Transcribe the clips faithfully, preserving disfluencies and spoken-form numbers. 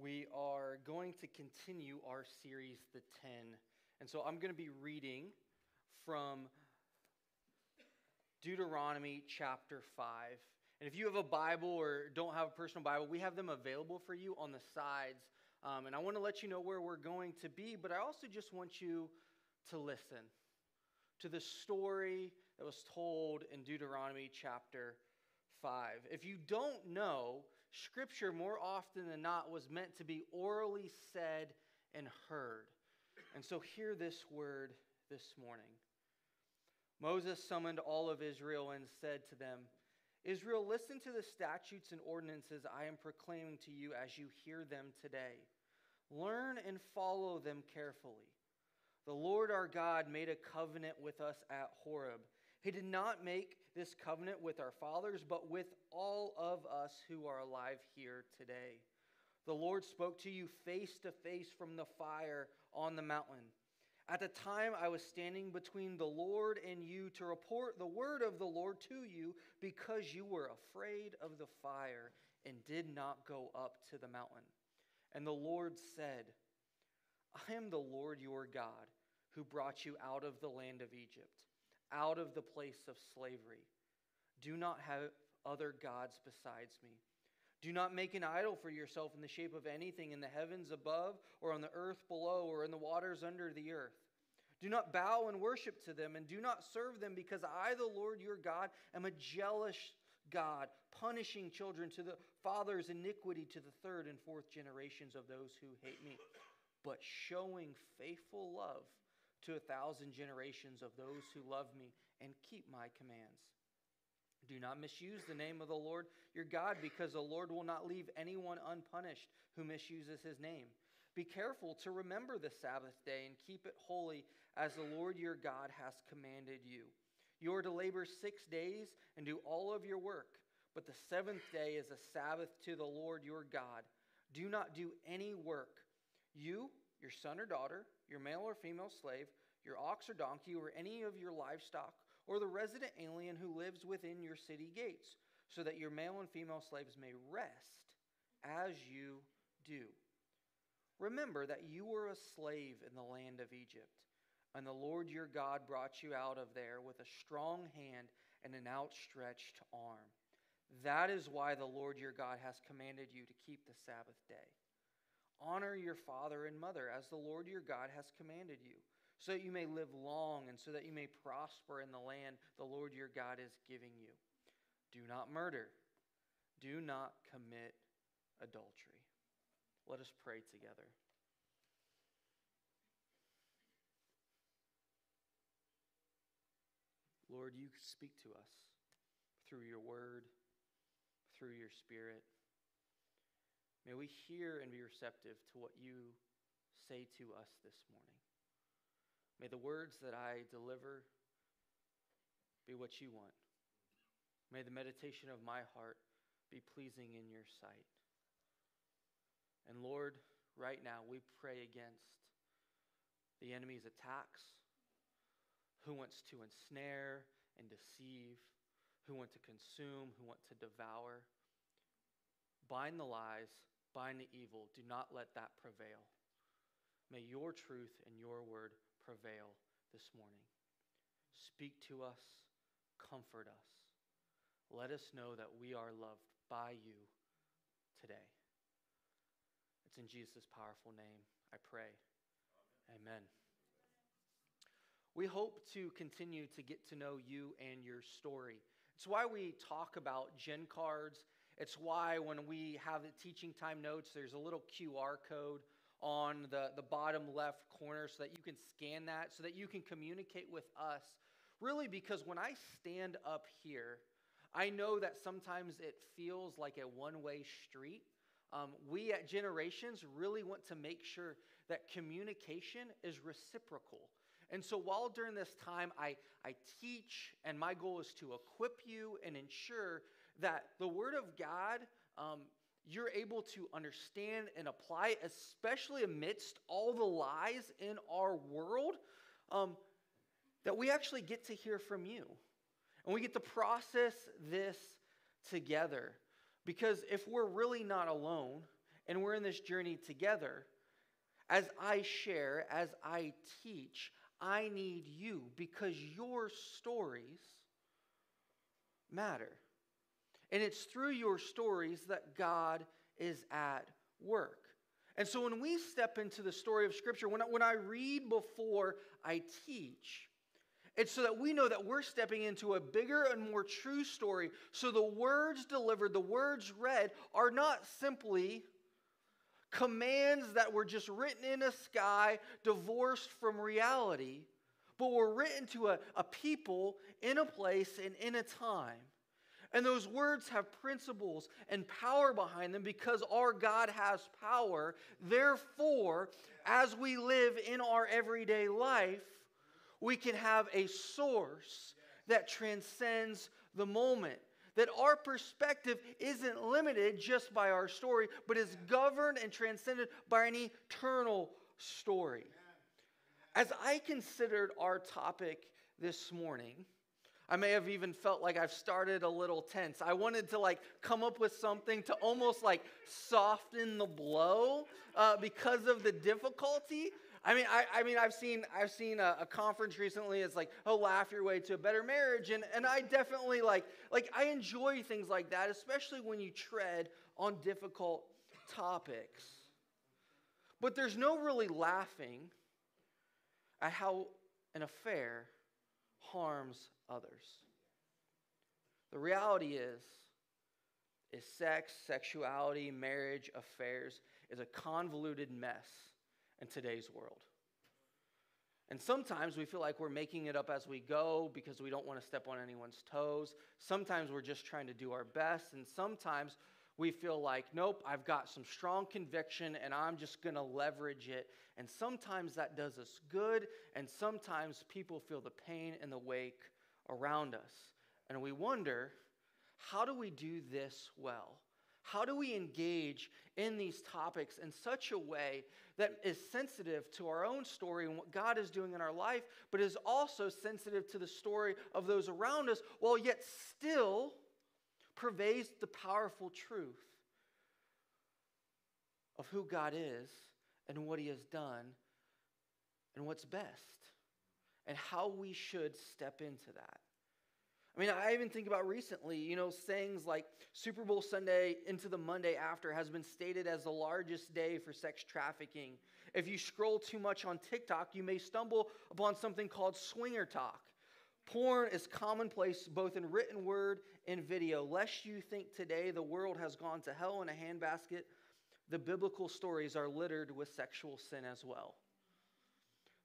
we are going to continue our series, The Ten. And so I'm going to be reading from Deuteronomy chapter five. And if you have a Bible or don't have a personal Bible, we have them available for you on the sides. Um, and I want to let you know where we're going to be, but I also just want you to listen to the story that was told in Deuteronomy chapter five. If you don't know, Scripture more often than not was meant to be orally said and heard. And so hear this word this morning. Moses summoned all of Israel and said to them, Israel, listen to the statutes and ordinances I am proclaiming to you as you hear them today. Learn and follow them carefully. The Lord our God made a covenant with us at Horeb. He did not make this covenant with our fathers, but with all of us who are alive here today. The Lord spoke to you face to face from the fire on the mountain. At the time, I was standing between the Lord and you to report the word of the Lord to you because you were afraid of the fire and did not go up to the mountain. And the Lord said, I am the Lord your God who brought you out of the land of Egypt, out of the place of slavery. Do not have other gods besides me. Do not make an idol for yourself in the shape of anything in the heavens above or on the earth below or in the waters under the earth. Do not bow and worship to them and do not serve them because I, the Lord your God, am a jealous God, punishing children to the father's iniquity to the third and fourth generations of those who hate me, but showing faithful love to a thousand generations of those who love me and keep my commands. Do not misuse the name of the Lord your God, because the Lord will not leave anyone unpunished who misuses his name. Be careful to remember the Sabbath day and keep it holy, as the Lord your God has commanded you. You are to labor six days and do all of your work, but the seventh day is a Sabbath to the Lord your God. Do not do any work, you, your son or daughter, your male or female slave, your ox or donkey, or any of your livestock, or the resident alien who lives within your city gates, so that your male and female slaves may rest as you do. Remember that you were a slave in the land of Egypt, and the Lord your God brought you out of there with a strong hand and an outstretched arm. That is why the Lord your God has commanded you to keep the Sabbath day. Honor your father and mother, as the Lord your God has commanded you, so that you may live long and so that you may prosper in the land the Lord your God is giving you. Do not murder. Do not commit adultery. Let us pray together. Lord, you speak to us through your word, through your spirit. May we hear and be receptive to what you say to us this morning. May the words that I deliver be what you want. May the meditation of my heart be pleasing in your sight. And Lord, right now we pray against the enemy's attacks, who wants to ensnare and deceive, who want to consume, who want to devour. Bind the lies, bind the evil. Do not let that prevail. May your truth and your word prevail this morning. Speak to us, comfort us. Let us know that we are loved by you today. It's in Jesus' powerful name I pray. Amen. Amen. We hope to continue to get to know you and your story. It's why we talk about Gen Cards. It's why when we have the teaching time notes, there's a little Q R code on the, the bottom left corner so that you can scan that, so that you can communicate with us. Really, because when I stand up here, I know that sometimes it feels like a one-way street. Um, we at Generations really want to make sure that communication is reciprocal. And so while during this time I, I teach, and my goal is to equip you and ensure that the Word of God, um, you're able to understand and apply, especially amidst all the lies in our world, um, that we actually get to hear from you. And we get to process this together. Because if we're really not alone, and we're in this journey together, as I share, as I teach, I need you because your stories matter. And it's through your stories that God is at work. And so when we step into the story of Scripture, when I, when I read before I teach, it's so that we know that we're stepping into a bigger and more true story. So the words delivered, the words read, are not simply commands that were just written in a sky, divorced from reality, but were written to a, a people in a place and in a time. And those words have principles and power behind them because our God has power. Therefore, as we live in our everyday life, we can have a source that transcends the moment. That our perspective isn't limited just by our story, but is governed and transcended by an eternal story. As I considered our topic this morning, I may have even felt like I've started a little tense. I wanted to like come up with something to almost like soften the blow uh, because of the difficulty. I mean, I, I mean, I've seen I've seen a, a conference recently. It's like, oh, laugh your way to a better marriage, and and I definitely like like I enjoy things like that, especially when you tread on difficult topics. But there's no really laughing at how an affair harms others. The reality is, is sex, sexuality, marriage, affairs is a convoluted mess in today's world. And sometimes we feel like we're making it up as we go because we don't want to step on anyone's toes. Sometimes we're just trying to do our best. And sometimes we feel like, nope, I've got some strong conviction and I'm just going to leverage it. And sometimes that does us good. And sometimes people feel the pain and the wake around us. And we wonder, how do we do this well? How do we engage in these topics in such a way that is sensitive to our own story and what God is doing in our life, but is also sensitive to the story of those around us, while yet still pervades the powerful truth of who God is and what He has done and what's best and how we should step into that? I mean, I even think about recently, you know, sayings like Super Bowl Sunday into the Monday after has been stated as the largest day for sex trafficking. If you scroll too much on TikTok, you may stumble upon something called swinger talk. Porn is commonplace both in written word and video. Lest you think today the world has gone to hell in a handbasket, the biblical stories are littered with sexual sin as well.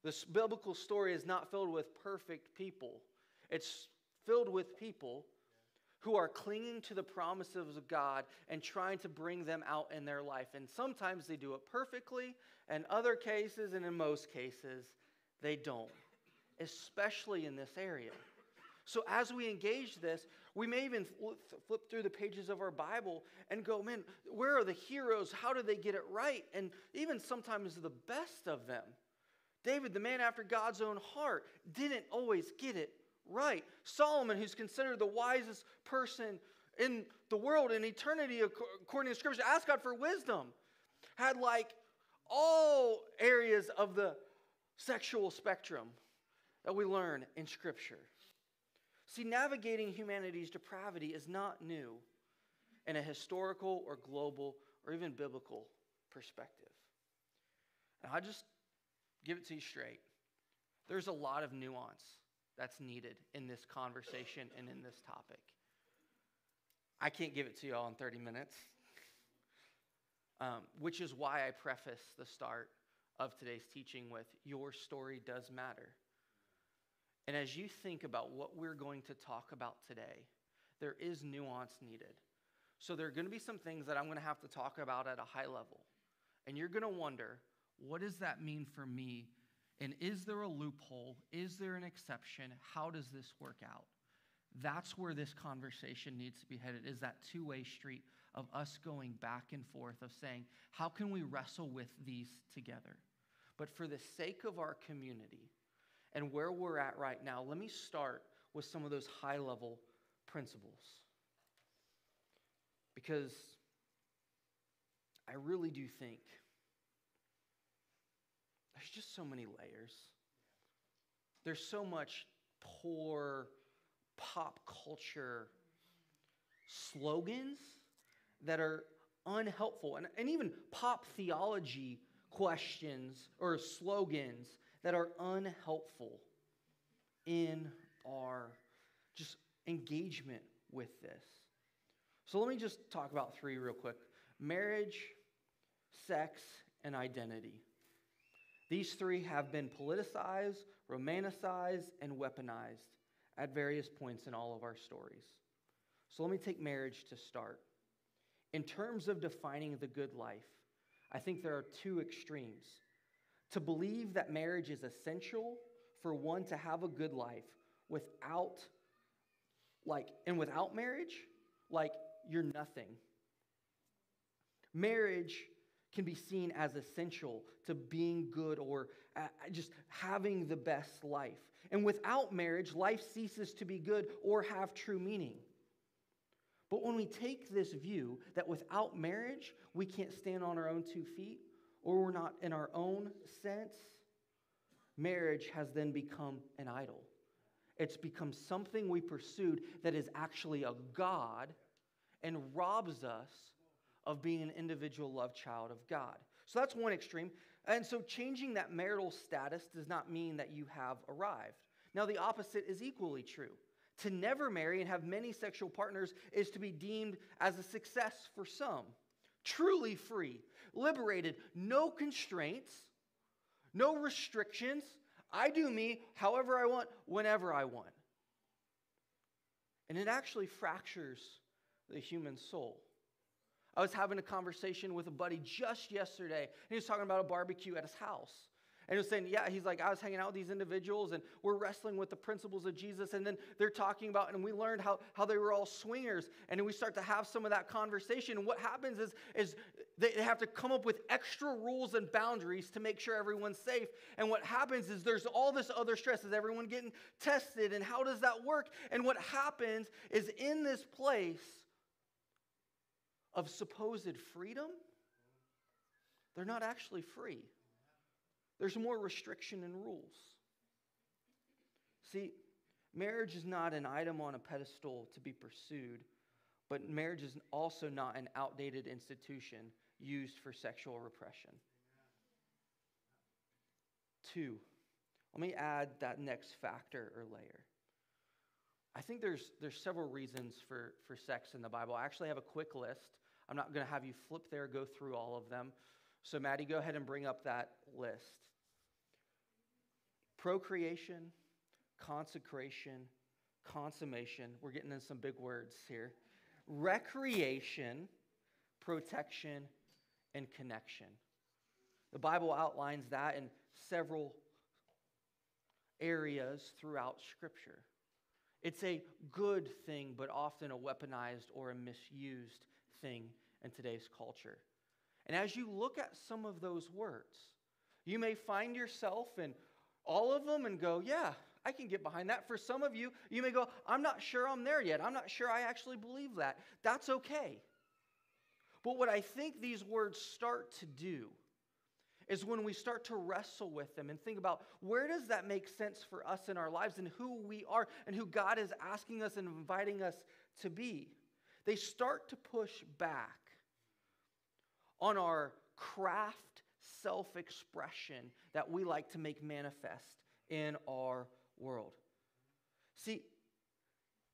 This biblical story is not filled with perfect people. It's filled with people who are clinging to the promises of God and trying to bring them out in their life. And sometimes they do it perfectly, in other cases, and in most cases, they don't, especially in this area. So as we engage this, we may even flip through the pages of our Bible and go, man, where are the heroes? How do they get it right? And even sometimes the best of them. David, the man after God's own heart, didn't always get it right. Solomon, who's considered the wisest person in the world in eternity, according to Scripture, asked God for wisdom, had like all areas of the sexual spectrum that we learn in Scripture. See, navigating humanity's depravity is not new in a historical or global or even biblical perspective. And I'll just give it to you straight. There's a lot of nuance that's needed in this conversation and in this topic. I can't give it to you all in thirty minutes, um, which is why I preface the start of today's teaching with, your story does matter. And as you think about what we're going to talk about today, there is nuance needed. So there are going to be some things that I'm going to have to talk about at a high level. And you're going to wonder, what does that mean for me? And is there a loophole? Is there an exception? How does this work out? That's where this conversation needs to be headed, is that two-way street of us going back and forth of saying, how can we wrestle with these together? But for the sake of our community and where we're at right now, let me start with some of those high-level principles. Because I I really do think there's just so many layers. There's so much poor pop culture slogans that are unhelpful, and, and even pop theology questions or slogans that are unhelpful in our just engagement with this. So let me just talk about three real quick. Marriage, sex, and identity. These three have been politicized, romanticized, and weaponized at various points in all of our stories. So let me take marriage to start. In terms of defining the good life, I think there are two extremes. To believe that marriage is essential for one to have a good life without, like, and without marriage, like, you're nothing. Marriage can be seen as essential to being good or just having the best life. And without marriage, life ceases to be good or have true meaning. But when we take this view that without marriage, we can't stand on our own two feet, or we're not in our own sense, marriage has then become an idol. It's become something we pursued that is actually a god and robs us of being an individual loved child of God. So that's one extreme. And so changing that marital status does not mean that you have arrived. Now, the opposite is equally true. To never marry and have many sexual partners is to be deemed as a success for some. Truly free, liberated, no constraints, no restrictions. I do me however I want, whenever I want. And it actually fractures the human soul. I was having a conversation with a buddy just yesterday, and he was talking about a barbecue at his house. And he was saying, yeah, he's like, I was hanging out with these individuals, and we're wrestling with the principles of Jesus, and then they're talking about, and we learned how, how they were all swingers, and then we start to have some of that conversation, and what happens is, is they have to come up with extra rules and boundaries to make sure everyone's safe, and what happens is there's all this other stress. Is everyone getting tested, and how does that work? And what happens is in this place of supposed freedom, they're not actually free. There's more restriction and rules. See, marriage is not an item on a pedestal to be pursued, but marriage is also not an outdated institution used for sexual repression. Two, let me add that next factor or layer. I think there's there's several reasons for, for sex in the Bible. I actually have a quick list. I'm not going to have you flip there, go through all of them. So, Maddie, go ahead and bring up that list. Procreation, consecration, consummation. We're getting in some big words here. Recreation, protection, and connection. The Bible outlines that in several areas throughout Scripture. It's a good thing, but often a weaponized or a misused thing in today's culture. And as you look at some of those words, you may find yourself in all of them and go, yeah, I can get behind that. For some of you, you may go, I'm not sure I'm there yet. I'm not sure I actually believe that. That's okay. But what I think these words start to do is when we start to wrestle with them and think about where does that make sense for us in our lives and who we are and who God is asking us and inviting us to be, they start to push back on our craft self-expression that we like to make manifest in our world. See,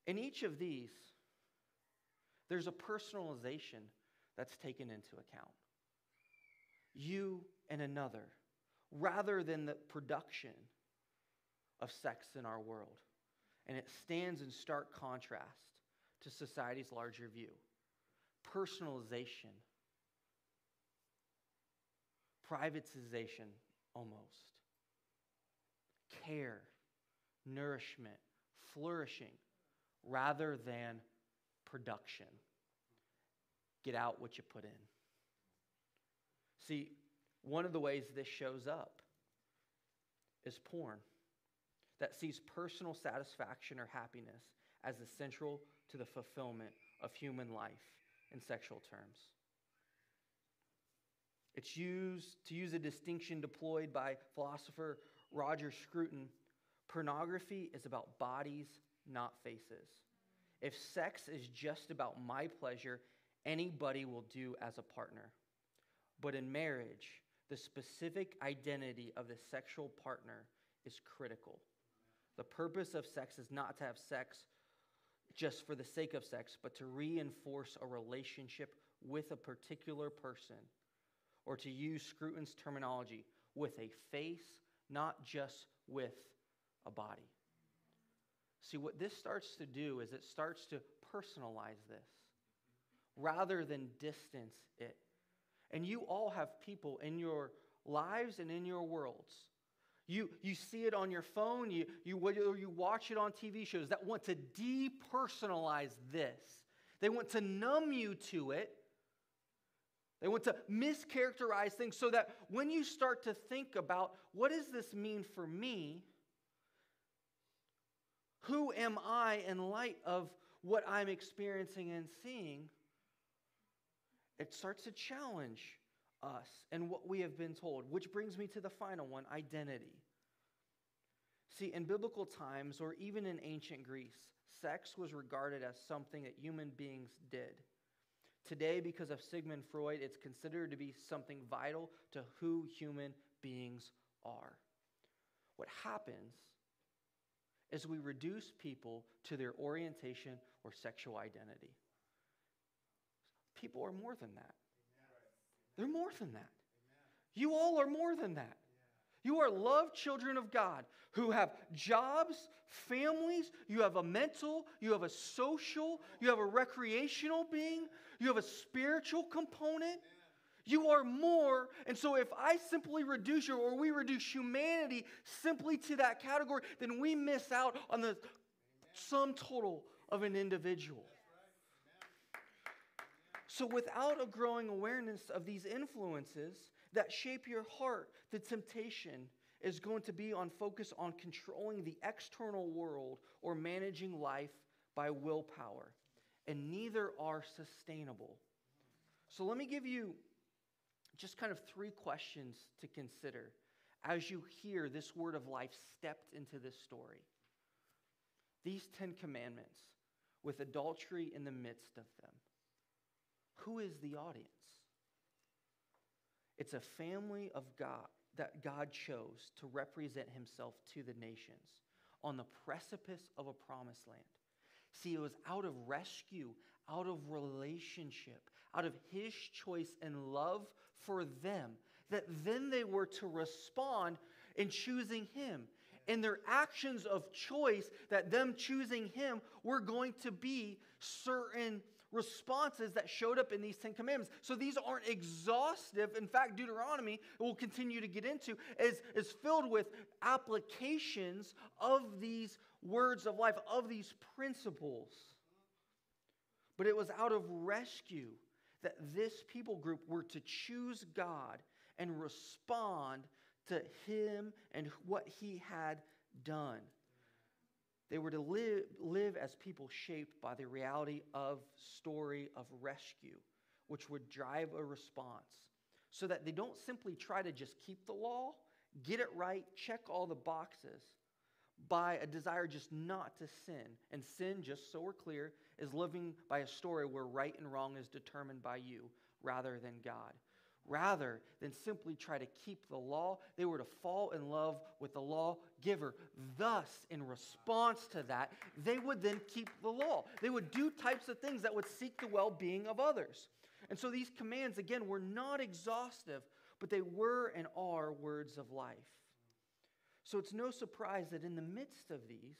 in each of these, there's a personalization that's taken into account. You and another, rather than the production of sex in our world. And it stands in stark contrast to society's larger view. Personalization. Privatization, almost. Care, nourishment, flourishing, rather than production. Get out what you put in. See, one of the ways this shows up is porn that sees personal satisfaction or happiness as essential to the fulfillment of human life in sexual terms. It's used to use a distinction deployed by philosopher Roger Scruton. Pornography is about bodies, not faces. If sex is just about my pleasure, anybody will do as a partner. But in marriage, the specific identity of the sexual partner is critical. The purpose of sex is not to have sex just for the sake of sex, but to reinforce a relationship with a particular person, or to use Scruton's terminology, with a face, not just with a body. See, what this starts to do is it starts to personalize this rather than distance it. And you all have people in your lives and in your worlds. You, you see it on your phone, you, you, or you watch it on T V shows that want to depersonalize this. They want to numb you to it. They want to mischaracterize things so that when you start to think about, what does this mean for me? Who am I in light of what I'm experiencing and seeing? It starts to challenge us and what we have been told, which brings me to the final one, identity. See, in biblical times, or even in ancient Greece, sex was regarded as something that human beings did. Today, because of Sigmund Freud, it's considered to be something vital to who human beings are. What happens is we reduce people to their orientation or sexual identity. People are more than that. They're more than that. You all are more than that. You are loved children of God who have jobs, families, you have a mental, you have a social, you have a recreational being, you have a spiritual component. You are more, and so if I simply reduce you, or we reduce humanity simply to that category, then we miss out on the sum total of an individual. So without a growing awareness of these influences that shape your heart, the temptation is going to be on focus on controlling the external world or managing life by willpower. And neither are sustainable. So let me give you just kind of three questions to consider as you hear this word of life stepped into this story. These Ten Commandments with adultery in the midst of them. Who is the audience? It's a family of God that God chose to represent himself to the nations on the precipice of a promised land. See, it was out of rescue, out of relationship, out of his choice and love for them, that then they were to respond in choosing him. And their actions of choice, that them choosing him, were going to be certain responses that showed up in these Ten Commandments. So these aren't exhaustive. In fact, Deuteronomy, we'll continue to get into, is, is filled with applications of these words of life, of these principles. But it was out of rescue that this people group were to choose God and respond to him and what he had done. They were to live, live as people shaped by the reality of story of rescue, which would drive a response, so that they don't simply try to just keep the law, get it right, check all the boxes, by a desire just not to sin. And sin, just so we're clear, is living by a story where right and wrong is determined by you rather than God. Rather than simply try to keep the law, they were to fall in love with the lawgiver. Thus, in response to that, they would then keep the law. They would do types of things that would seek the well-being of others. And so these commands, again, were not exhaustive, but they were and are words of life. So it's no surprise that in the midst of these,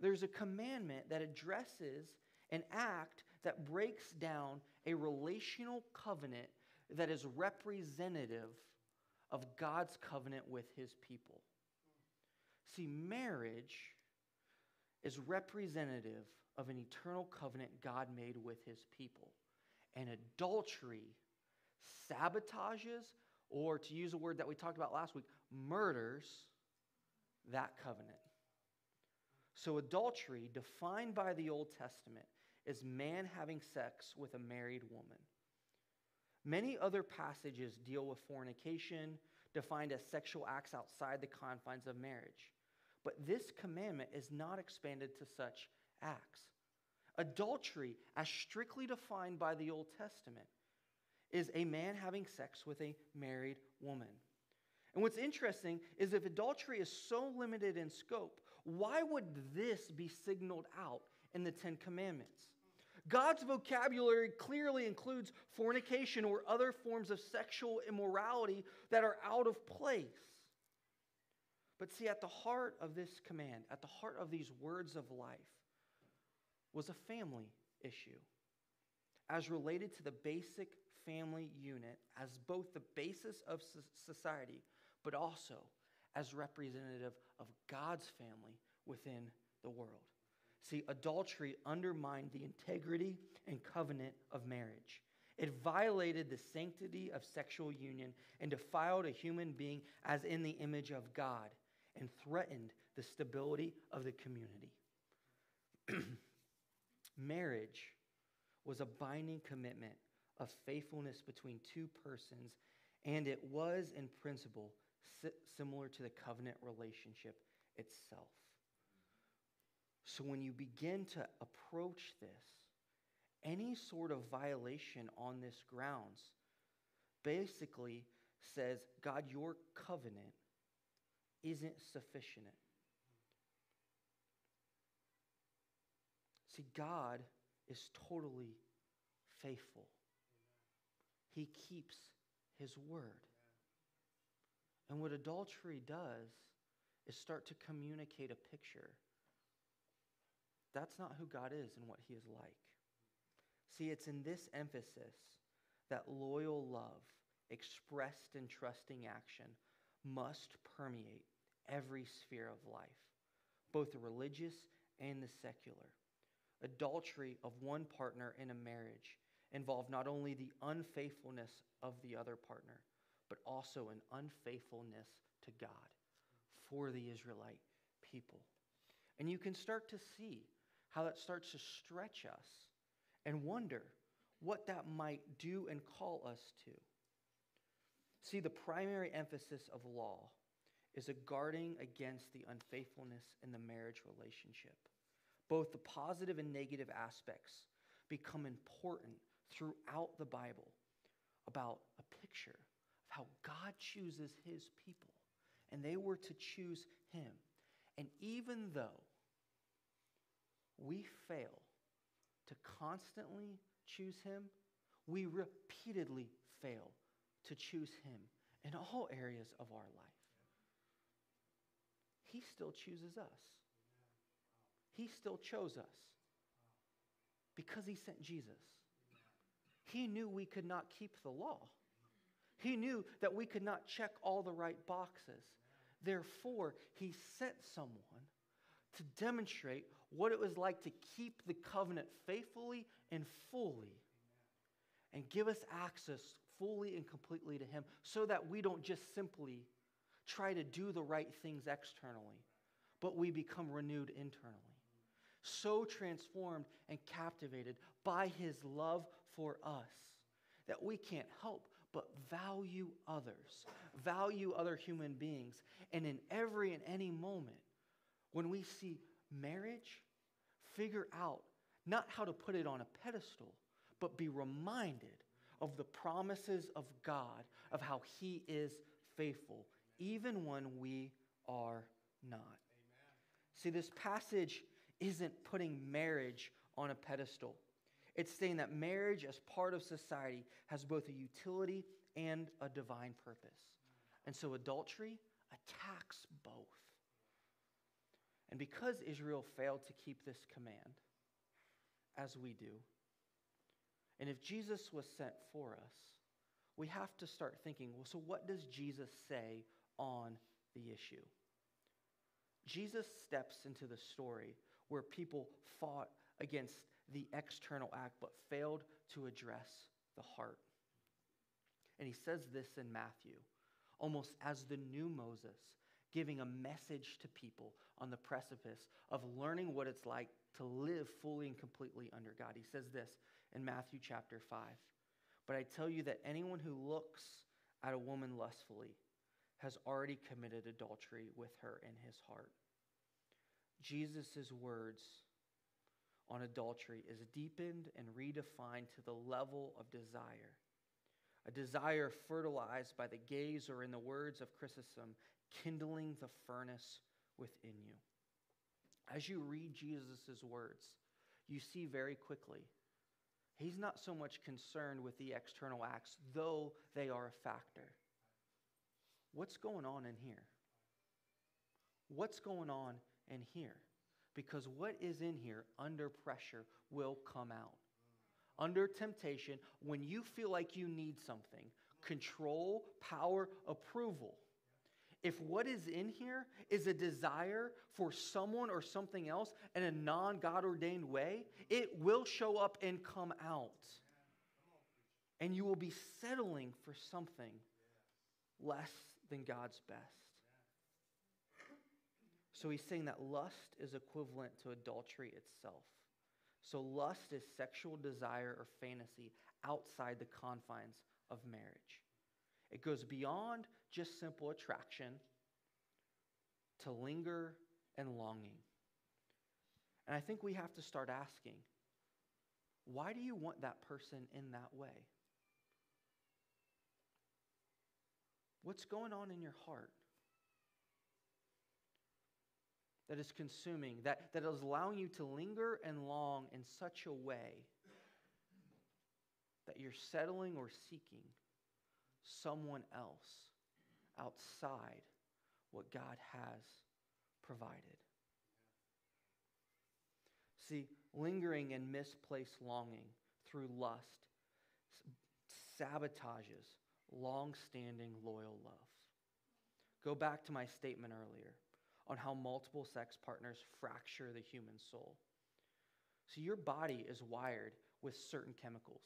there's a commandment that addresses an act that breaks down a relational covenant that is representative of God's covenant with his people. See, marriage is representative of an eternal covenant God made with his people. And adultery sabotages, or to use a word that we talked about last week, murders that covenant. So adultery, defined by the Old Testament, is man having sex with a married woman. Many other passages deal with fornication, defined as sexual acts outside the confines of marriage. But this commandment is not expanded to such acts. Adultery, as strictly defined by the Old Testament, is a man having sex with a married woman. And what's interesting is if adultery is so limited in scope, why would this be signaled out in the Ten Commandments? God's vocabulary clearly includes fornication or other forms of sexual immorality that are out of place. But see, at the heart of this command, at the heart of these words of life, was a family issue, as related to the basic family unit as both the basis of society, but also as representative of God's family within the world. See, adultery undermined the integrity and covenant of marriage. It violated the sanctity of sexual union and defiled a human being as in the image of God and threatened the stability of the community. Marriage was a binding commitment of faithfulness between two persons, and it was in principle similar to the covenant relationship itself. So when you begin to approach this, any sort of violation on this grounds basically says, God, your covenant isn't sufficient. See, God is totally faithful. He keeps his word. And what adultery does is start to communicate a picture. That's not who God is and what he is like. See, it's in this emphasis that loyal love, expressed in trusting action, must permeate every sphere of life, both the religious and the secular. Adultery of one partner in a marriage involved not only the unfaithfulness of the other partner, but also an unfaithfulness to God for the Israelite people. And you can start to see how that starts to stretch us and wonder what that might do and call us to. See, the primary emphasis of law is a guarding against the unfaithfulness in the marriage relationship. Both the positive and negative aspects become important throughout the Bible about a picture of how God chooses his people, and they were to choose him. And even though we fail to constantly choose him, we repeatedly fail to choose him in all areas of our life. He still chooses us. He still chose us because he sent Jesus. He knew we could not keep the law. He knew that we could not check all the right boxes. Therefore, he sent someone to demonstrate what it was like to keep the covenant faithfully and fully and give us access fully and completely to him so that we don't just simply try to do the right things externally, but we become renewed internally, so transformed and captivated by his love for us that we can't help but value others, value other human beings. And in every and any moment, when we see marriage, figure out not how to put it on a pedestal, but be reminded of the promises of God, of how he is faithful, even when we are not. Amen. See, this passage isn't putting marriage on a pedestal. It's saying that marriage as part of society has both a utility and a divine purpose. And so adultery attacks both. And because Israel failed to keep this command, as we do, and if Jesus was sent for us, we have to start thinking, well, so what does Jesus say on the issue? Jesus steps into the story where people fought against the external act, but failed to address the heart. And he says this in Matthew, almost as the new Moses, giving a message to people on the precipice of learning what it's like to live fully and completely under God. He says this in Matthew chapter five. But I tell you that anyone who looks at a woman lustfully has already committed adultery with her in his heart. Jesus' words on adultery is deepened and redefined to the level of desire. A desire fertilized by the gaze, or in the words of Chrysostom, kindling the furnace within you. As you read Jesus' words, you see very quickly, he's not so much concerned with the external acts, though they are a factor. What's going on in here? What's going on in here? Because what is in here under pressure will come out. Under temptation, when you feel like you need something, control, power, approval. If what is in here is a desire for someone or something else in a non-God-ordained way, it will show up and come out. And you will be settling for something less than God's best. So he's saying that lust is equivalent to adultery itself. So lust is sexual desire or fantasy outside the confines of marriage. It goes beyond just simple attraction to linger and longing. And I think we have to start asking, why do you want that person in that way? What's going on in your heart that is consuming, that, that is allowing you to linger and long in such a way that you're settling or seeking someone else outside what God has provided? See, lingering and misplaced longing through lust sabotages long-standing loyal love. Go back to my statement earlier on how multiple sex partners fracture the human soul. So your body is wired with certain chemicals,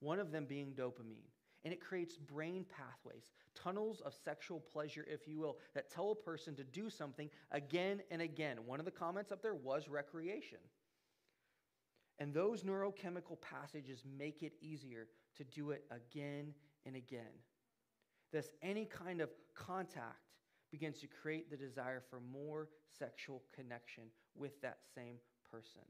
one of them being dopamine, and it creates brain pathways, tunnels of sexual pleasure, if you will, that tell a person to do something again and again. One of the comments up there was recreation. And those neurochemical passages make it easier to do it again and again. Thus, any kind of contact begins to create the desire for more sexual connection with that same person.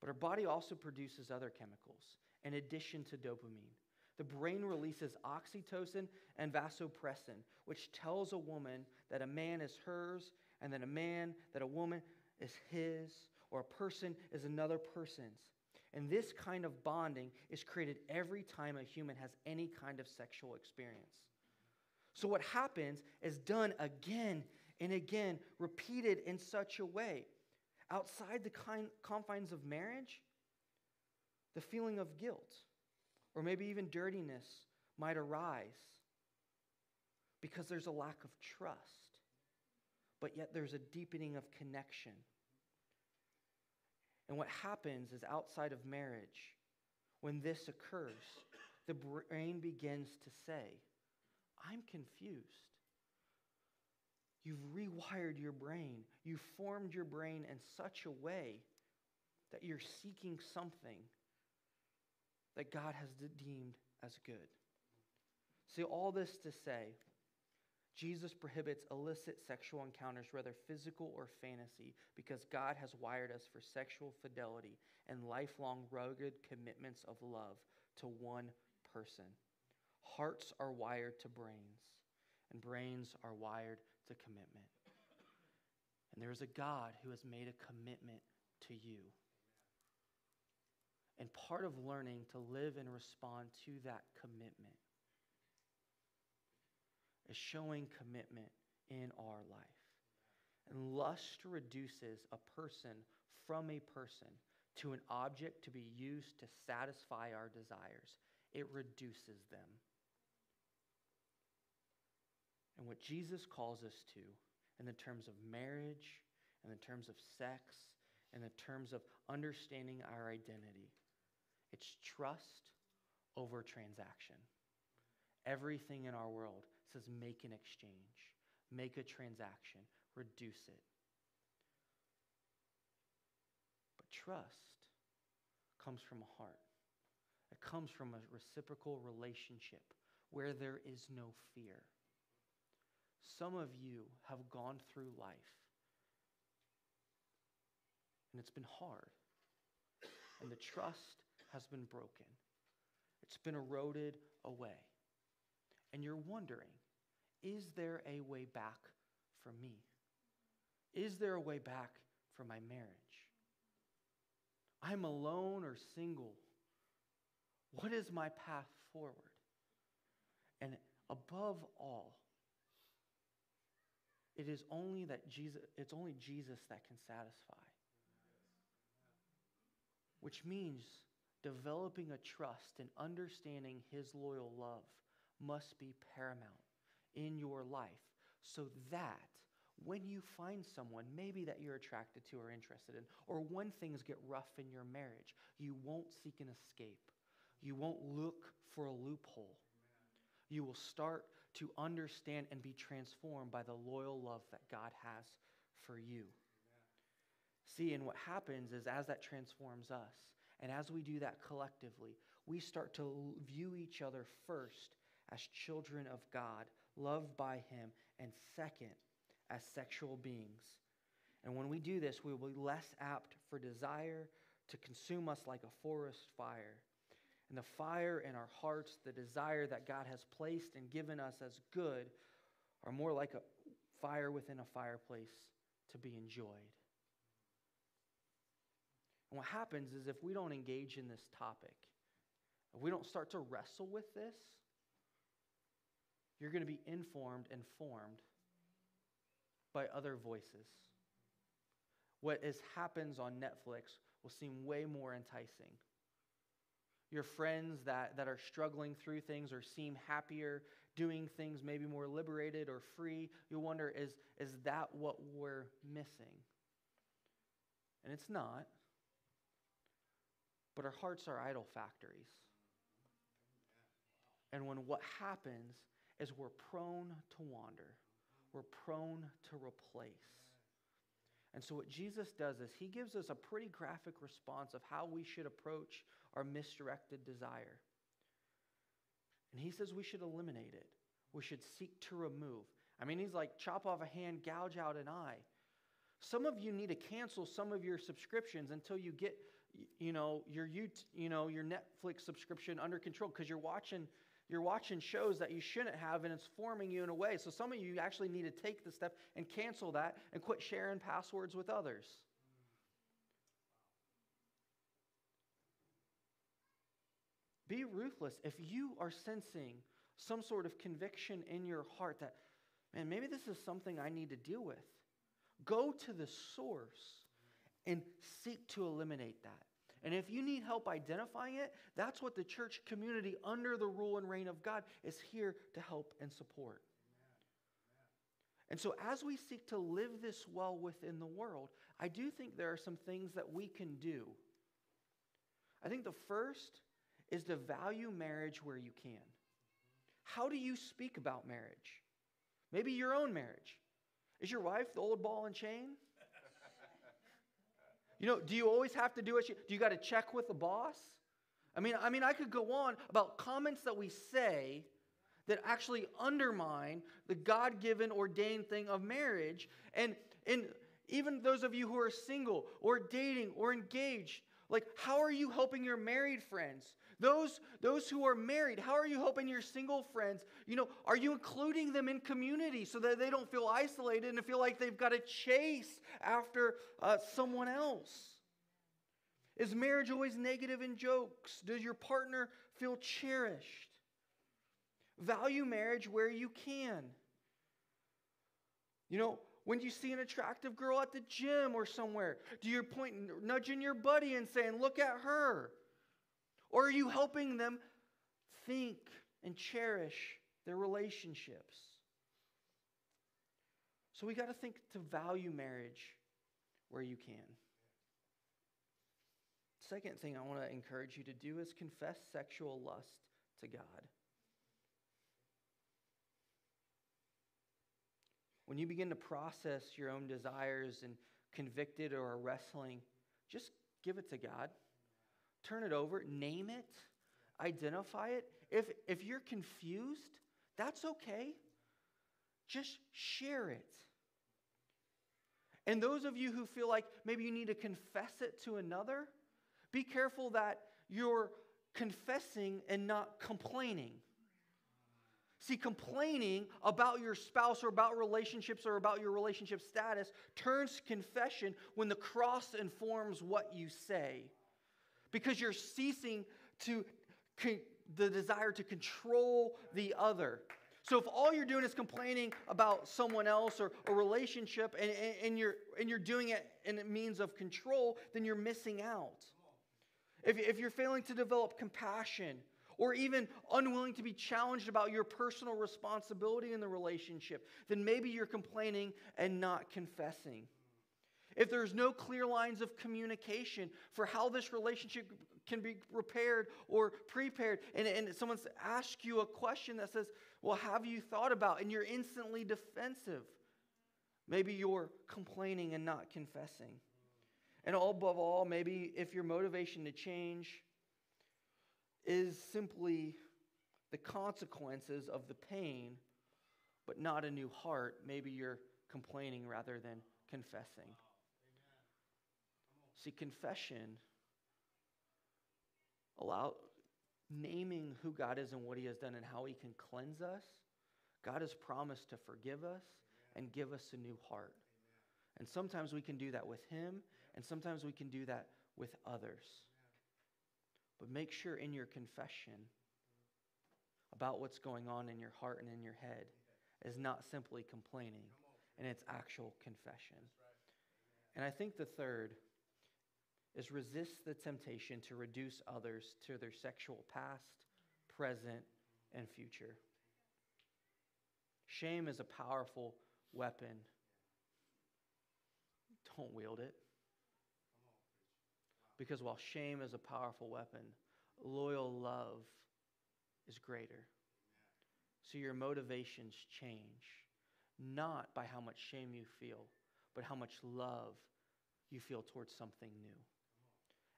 But our body also produces other chemicals in addition to dopamine. The brain releases oxytocin and vasopressin, which tells a woman that a man is hers, and that a man, that a woman is his, or a person is another person's. And this kind of bonding is created every time a human has any kind of sexual experience. So what happens is done again and again, repeated in such a way. Outside the con- confines of marriage, the feeling of guilt, or maybe even dirtiness, might arise because there's a lack of trust, but yet there's a deepening of connection. And what happens is, outside of marriage, when this occurs, the brain begins to say, I'm confused. You've rewired your brain. You've formed your brain in such a way that you're seeking something that God has deemed as good. See, all this to say, Jesus prohibits illicit sexual encounters, whether physical or fantasy, because God has wired us for sexual fidelity and lifelong rugged commitments of love to one person. Hearts are wired to brains, and brains are wired to commitment. And there is a God who has made a commitment to you. And part of learning to live and respond to that commitment is showing commitment in our life. And lust reduces a person from a person to an object to be used to satisfy our desires. It reduces them. And what Jesus calls us to, in the terms of marriage, in the terms of sex, in the terms of understanding our identity, it's trust over transaction. Everything in our world says make an exchange, make a transaction, reduce it. But trust comes from a heart, It comes from a reciprocal relationship where there is no fear. Some of you have gone through life, and it's been hard, and the trust has been broken. It's been eroded away, and you're wondering, is there a way back for me? Is there a way back for my marriage? I'm alone or single. What is my path forward? And above all, it is only that Jesus, it's only Jesus that can satisfy. Which means developing a trust and understanding his loyal love must be paramount in your life, so that when you find someone maybe that you're attracted to or interested in, or when things get rough in your marriage, you won't seek an escape. You won't look for a loophole. You will start to understand and be transformed by the loyal love that God has for you. See, and what happens is as that transforms us, and as we do that collectively, we start to view each other first as children of God, loved by him, and second, as sexual beings. And when we do this, we will be less apt for desire to consume us like a forest fire. And the fire in our hearts, the desire that God has placed and given us as good, are more like a fire within a fireplace to be enjoyed. And what happens is if we don't engage in this topic, if we don't start to wrestle with this, you're going to be informed and formed by other voices. What is happens on Netflix will seem way more enticing. Your friends that, that are struggling through things or seem happier, doing things maybe more liberated or free, you wonder, is, is that what we're missing? And it's not. But our hearts are idol factories. And when what happens is we're prone to wander. We're prone to replace. And so what Jesus does is he gives us a pretty graphic response of how we should approach our misdirected desire. And he says we should eliminate it. We should seek to remove. I mean, he's like, chop off a hand, gouge out an eye. Some of you need to cancel some of your subscriptions until you get, you know, your YouTube, you know, your Netflix subscription under control, because you're watching You're watching shows that you shouldn't have, and it's forming you in a way. So some of you actually need to take the step and cancel that and quit sharing passwords with others. Be ruthless. If you are sensing some sort of conviction in your heart that, man, maybe this is something I need to deal with, go to the source and seek to eliminate that. And if you need help identifying it, that's what the church community under the rule and reign of God is here to help and support. Amen. Amen. And so as we seek to live this well within the world, I do think there are some things that we can do. I think the first is to value marriage where you can. How do you speak about marriage? Maybe your own marriage. Is your wife the old ball and chain? You know, do you always have to do it? Do you got to check with the boss? I mean, I mean, I could go on about comments that we say that actually undermine the God-given ordained thing of marriage. And, and even those of you who are single or dating or engaged, like, how are you helping your married friends? Those, those who are married, how are you helping your single friends? You know, are you including them in community so that they don't feel isolated and feel like they've got to chase after uh, someone else? Is marriage always negative in jokes? Does your partner feel cherished? Value marriage where you can. You know, when you see an attractive girl at the gym or somewhere, do you point nudging your buddy and saying, look at her? Or are you helping them think and cherish their relationships? So we got to think to value marriage where you can. Second thing I want to encourage you to do is confess sexual lust to God. When you begin to process your own desires and convicted or are wrestling, just give it to God. Turn it over. Name it. identify it. If, if you're confused, that's okay. Just share it. And those of you who feel like maybe you need to confess it to another, be careful that you're confessing and not complaining. See, complaining about your spouse or about relationships or about your relationship status turns to confession when the cross informs what you say. Because you're ceasing to con- the desire to control the other. So if all you're doing is complaining about someone else or a relationship and, and, and, you're, and you're doing it in a means of control, then you're missing out. If, if you're failing to develop compassion, or even unwilling to be challenged about your personal responsibility in the relationship, then maybe you're complaining and not confessing. If there's no clear lines of communication for how this relationship can be repaired or prepared, and, and someone's asked you a question that says, well, have you thought about, and you're instantly defensive, maybe you're complaining and not confessing. And all above all, maybe if your motivation to change is simply the consequences of the pain, but not a new heart, maybe you're complaining rather than confessing. See, confession, allow naming who God is and what He has done and how He can cleanse us. God has promised to forgive us and give us a new heart. And sometimes we can do that with Him, and sometimes we can do that with others. But make sure in your confession about what's going on in your heart and in your head is not simply complaining, and it's actual confession. And I think the third is resist the temptation to reduce others to their sexual past, present, and future. Shame is a powerful weapon. Don't wield it. Because while shame is a powerful weapon, loyal love is greater. So your motivations change, not by how much shame you feel, but how much love you feel towards something new.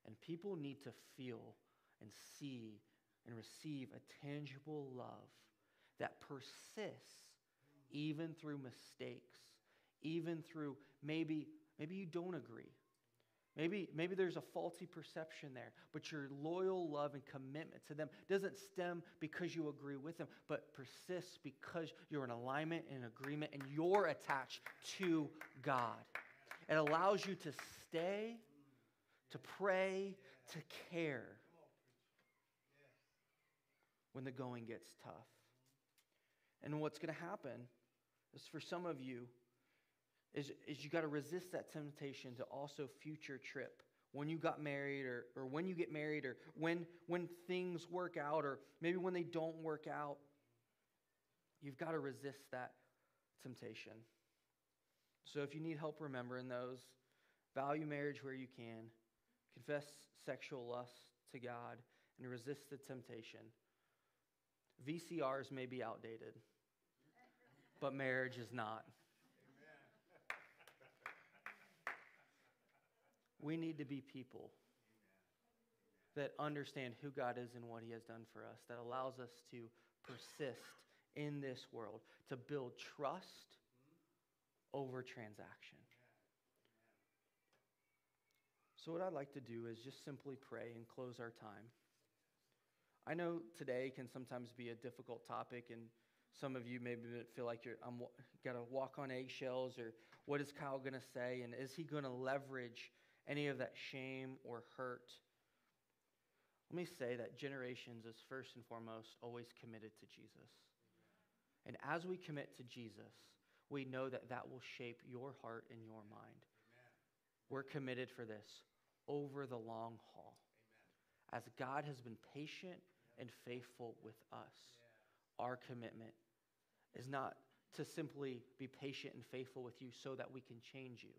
And people need to feel and see and receive a tangible love that persists even through mistakes, even through maybe maybe you don't agree. Maybe, maybe there's a faulty perception there, but your loyal love and commitment to them doesn't stem because you agree with them, but persists because you're in alignment and agreement and you're attached to God. It allows you to stay, to pray, to care when the going gets tough. And what's going to happen is for some of you, is, is you got to resist that temptation to also future trip when you got married or, or when you get married or when, when things work out or maybe when they don't work out. You've got to resist that temptation. So if you need help remembering those, value marriage where you can, confess sexual lust to God, and resist the temptation. V C Rs may be outdated, but marriage is not. We need to be people that understand who God is and what He has done for us, that allows us to persist in this world, to build trust over transaction. So what I'd like to do is just simply pray and close our time. I know today can sometimes be a difficult topic, and some of you maybe feel like you're I'm got to walk on eggshells, or what is Kyle going to say, and is he going to leverage any of that shame or hurt? Let me say that Generations is first and foremost always committed to Jesus. And as we commit to Jesus, we know that that will shape your heart and your mind. We're committed for this over the long haul. As God has been patient and faithful with us, our commitment is not to simply be patient and faithful with you so that we can change you,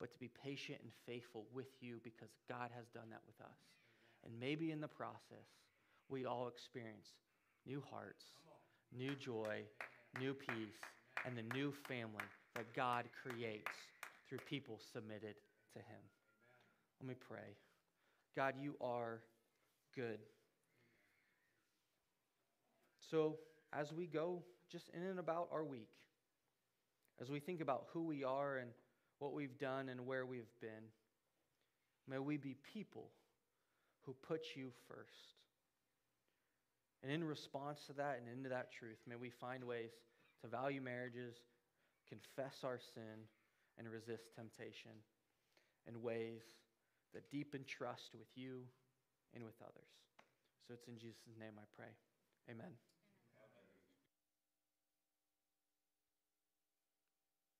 but to be patient and faithful with you because God has done that with us. And maybe in the process, we all experience new hearts, new joy, new peace, and the new family that God creates through people submitted to Him. Let me pray. God, You are good. So as we go just in and about our week, as we think about who we are and what we've done and where we've been, may we be people who put you first. And in response to that and into that truth, may we find ways to value marriages, confess our sin, and resist temptation in ways that deepen trust with you and with others. So it's in Jesus' name I pray. Amen.